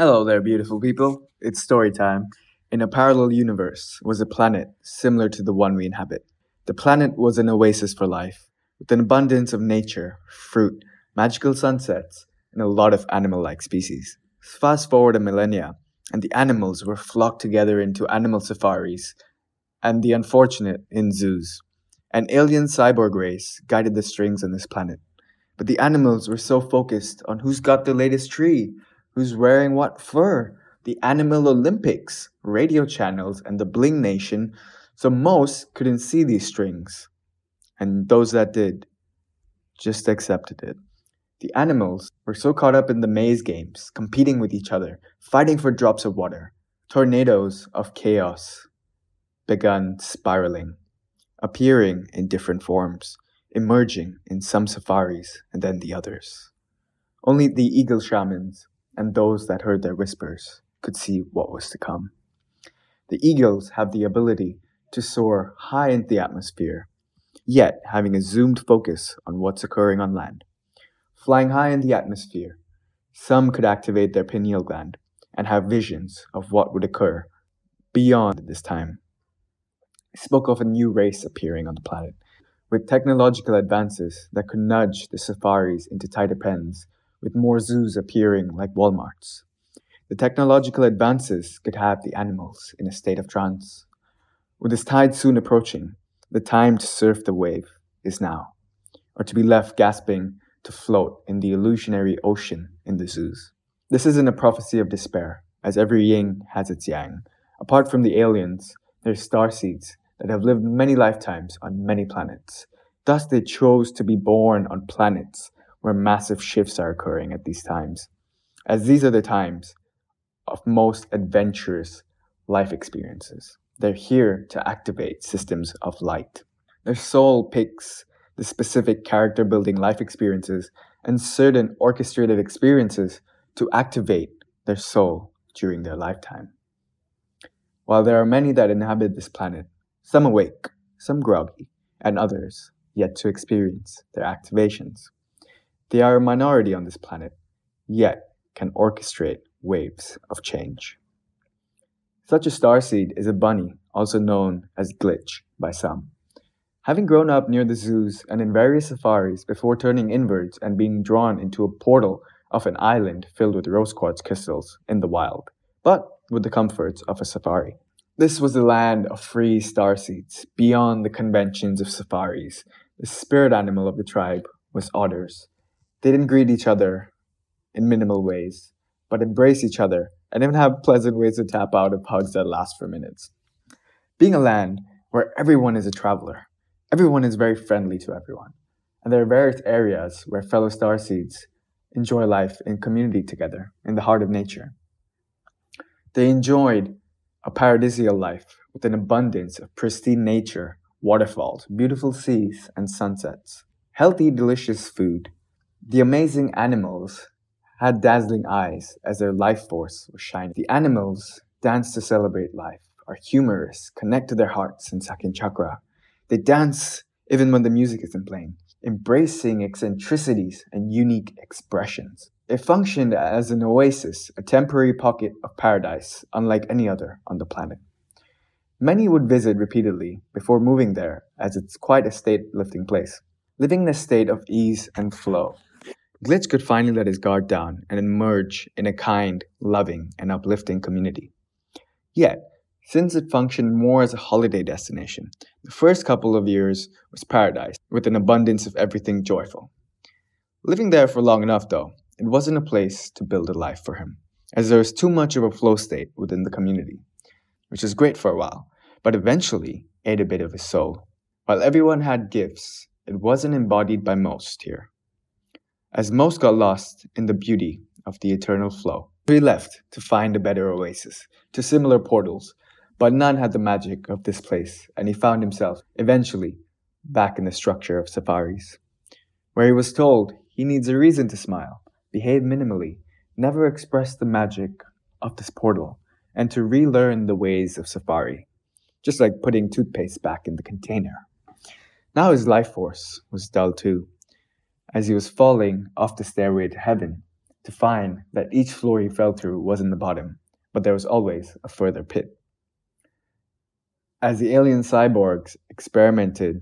Hello there, beautiful people. It's story time. In a parallel universe was a planet similar to the one we inhabit. The planet was an oasis for life, with an abundance of nature, fruit, magical sunsets, and a lot of animal-like species. Fast forward a millennia, and the animals were flocked together into animal safaris, and the unfortunate in zoos. An alien cyborg race guided the strings on this planet. But the animals were so focused on who's got the latest tree, who's wearing what fur, the Animal Olympics, radio channels, and the Bling Nation, so most couldn't see these strings. And those that did just accepted it. The animals were so caught up in the maze games, competing with each other, fighting for drops of water. Tornadoes of chaos began spiraling, appearing in different forms, emerging in some safaris and then the others. Only the eagle shamans and those that heard their whispers could see what was to come. The eagles have the ability to soar high into the atmosphere, yet having a zoomed focus on what's occurring on land. Flying high in the atmosphere, some could activate their pineal gland and have visions of what would occur beyond this time. I spoke of a new race appearing on the planet, with technological advances that could nudge the safaris into tighter pens, with more zoos appearing like Walmarts. The technological advances could have the animals in a state of trance. With this tide soon approaching, the time to surf the wave is now, or to be left gasping to float in the illusionary ocean in the zoos. This isn't a prophecy of despair, as every yin has its yang. Apart from the aliens, there's starseeds that have lived many lifetimes on many planets. Thus they chose to be born on planets where massive shifts are occurring at these times, as these are the times of most adventurous life experiences. They're here to activate systems of light. Their soul picks the specific character-building life experiences and certain orchestrated experiences to activate their soul during their lifetime. While there are many that inhabit this planet, some awake, some groggy, and others yet to experience their activations. They are a minority on this planet, yet can orchestrate waves of change. Such a starseed is a bunny, also known as glitch by some. Having grown up near the zoos and in various safaris before turning inwards and being drawn into a portal of an island filled with rose quartz crystals in the wild, but with the comforts of a safari. This was the land of free starseeds, beyond the conventions of safaris. The spirit animal of the tribe was otters. They didn't greet each other in minimal ways, but embrace each other and even have pleasant ways to tap out of hugs that last for minutes. Being a land where everyone is a traveler, everyone is very friendly to everyone, and there are various areas where fellow starseeds enjoy life in community together in the heart of nature. They enjoyed a paradisial life with an abundance of pristine nature, waterfalls, beautiful seas, and sunsets, healthy, delicious food. The amazing animals had dazzling eyes as their life force was shining. The animals dance to celebrate life, are humorous, connect to their hearts and second chakra. They dance even when the music isn't playing, embracing eccentricities and unique expressions. It functioned as an oasis, a temporary pocket of paradise, unlike any other on the planet. Many would visit repeatedly before moving there, as it's quite a state-lifting place, living in a state of ease and flow. Glitch could finally let his guard down and emerge in a kind, loving, and uplifting community. Yet, since it functioned more as a holiday destination, the first couple of years was paradise, with an abundance of everything joyful. Living there for long enough, though, it wasn't a place to build a life for him, as there was too much of a flow state within the community, which was great for a while, but eventually ate a bit of his soul. While everyone had gifts, it wasn't embodied by most here, as most got lost in the beauty of the eternal flow. Three left to find a better oasis, to similar portals, but none had the magic of this place, and he found himself eventually back in the structure of safaris, where he was told he needs a reason to smile, behave minimally, never express the magic of this portal, and to relearn the ways of safari, just like putting toothpaste back in the container. Now his life force was dull too, as he was falling off the stairway to heaven, to find that each floor he fell through was in the bottom, but there was always a further pit. As the alien cyborgs experimented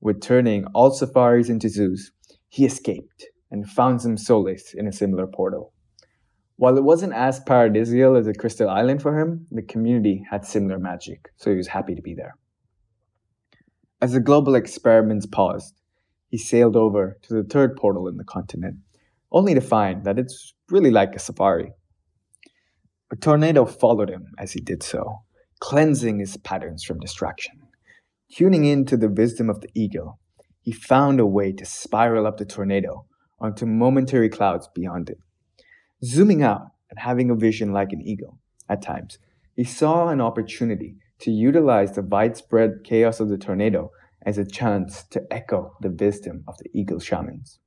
with turning all safaris into zoos, he escaped and found some solace in a similar portal. While it wasn't as paradisial as a crystal island for him, the community had similar magic, so he was happy to be there. As the global experiments paused, he sailed over to the third portal in the continent, only to find that it's really like a safari. A tornado followed him as he did so, cleansing his patterns from distraction. Tuning in to the wisdom of the eagle, he found a way to spiral up the tornado onto momentary clouds beyond it. Zooming out and having a vision like an eagle, at times, he saw an opportunity to utilize the widespread chaos of the tornado as a chance to echo the wisdom of the eagle shamans.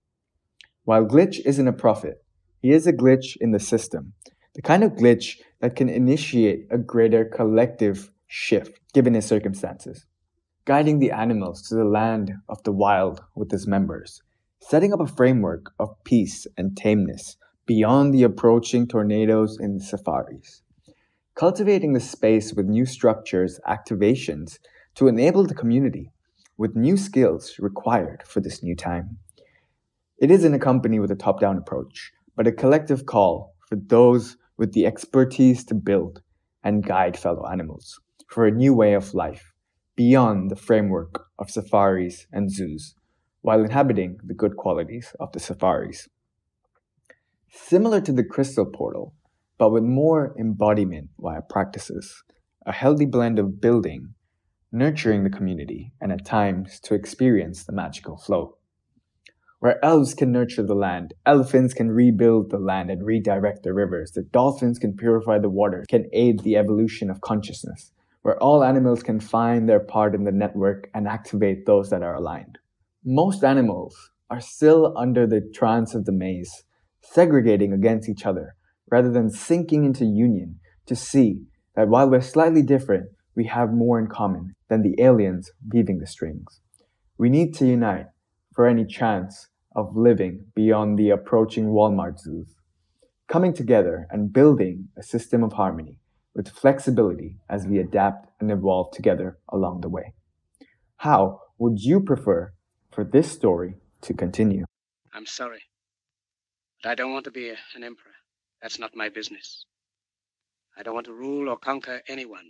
While Glitch isn't a prophet, he is a glitch in the system, the kind of glitch that can initiate a greater collective shift given his circumstances, guiding the animals to the land of the wild with his members, setting up a framework of peace and tameness beyond the approaching tornadoes in the safaris, cultivating the space with new structures, activations to enable the community with new skills required for this new time. It isn't a company with a top-down approach, but a collective call for those with the expertise to build and guide fellow animals for a new way of life beyond the framework of safaris and zoos, while inhabiting the good qualities of the safaris. Similar to the crystal portal, but with more embodiment via practices, a healthy blend of building, nurturing the community, and at times to experience the magical flow. Where elves can nurture the land, elephants can rebuild the land and redirect the rivers, the dolphins can purify the water, can aid the evolution of consciousness, where all animals can find their part in the network and activate those that are aligned. Most animals are still under the trance of the maze, segregating against each other, rather than sinking into union to see that while we're slightly different, we have more in common than the aliens weaving the strings. We need to unite for any chance of living beyond the approaching Walmart zoos, coming together and building a system of harmony with flexibility as we adapt and evolve together along the way. How would you prefer for this story to continue? I'm sorry, but I don't want to be an emperor. That's not my business. I don't want to rule or conquer anyone.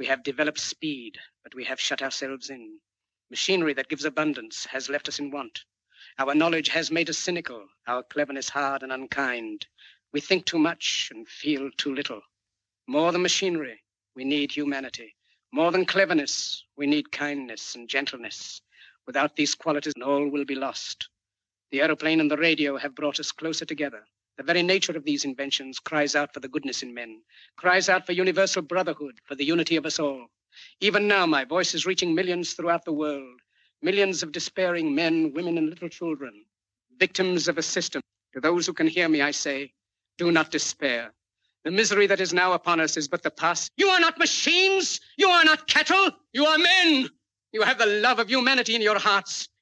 We have developed speed, but we have shut ourselves in. Machinery that gives abundance has left us in want. Our knowledge has made us cynical, our cleverness hard and unkind. We think too much and feel too little. More than machinery, we need humanity. More than cleverness, we need kindness and gentleness. Without these qualities, all will be lost. The aeroplane and the radio have brought us closer together. The very nature of these inventions cries out for the goodness in men, cries out for universal brotherhood, for the unity of us all. Even now, my voice is reaching millions throughout the world, millions of despairing men, women, and little children, victims of a system. To those who can hear me, I say, do not despair. The misery that is now upon us is but the past. You are not machines. You are not cattle. You are men. You have the love of humanity in your hearts.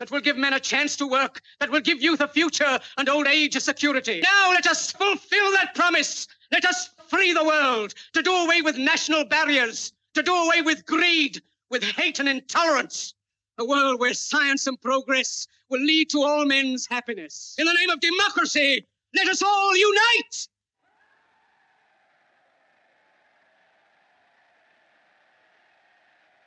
that will give men a chance to work, that will give youth a future and old age a security. Now let us fulfill that promise. Let us free the world, to do away with national barriers, to do away with greed, with hate and intolerance. A world where science and progress will lead to all men's happiness. In the name of democracy, let us all unite!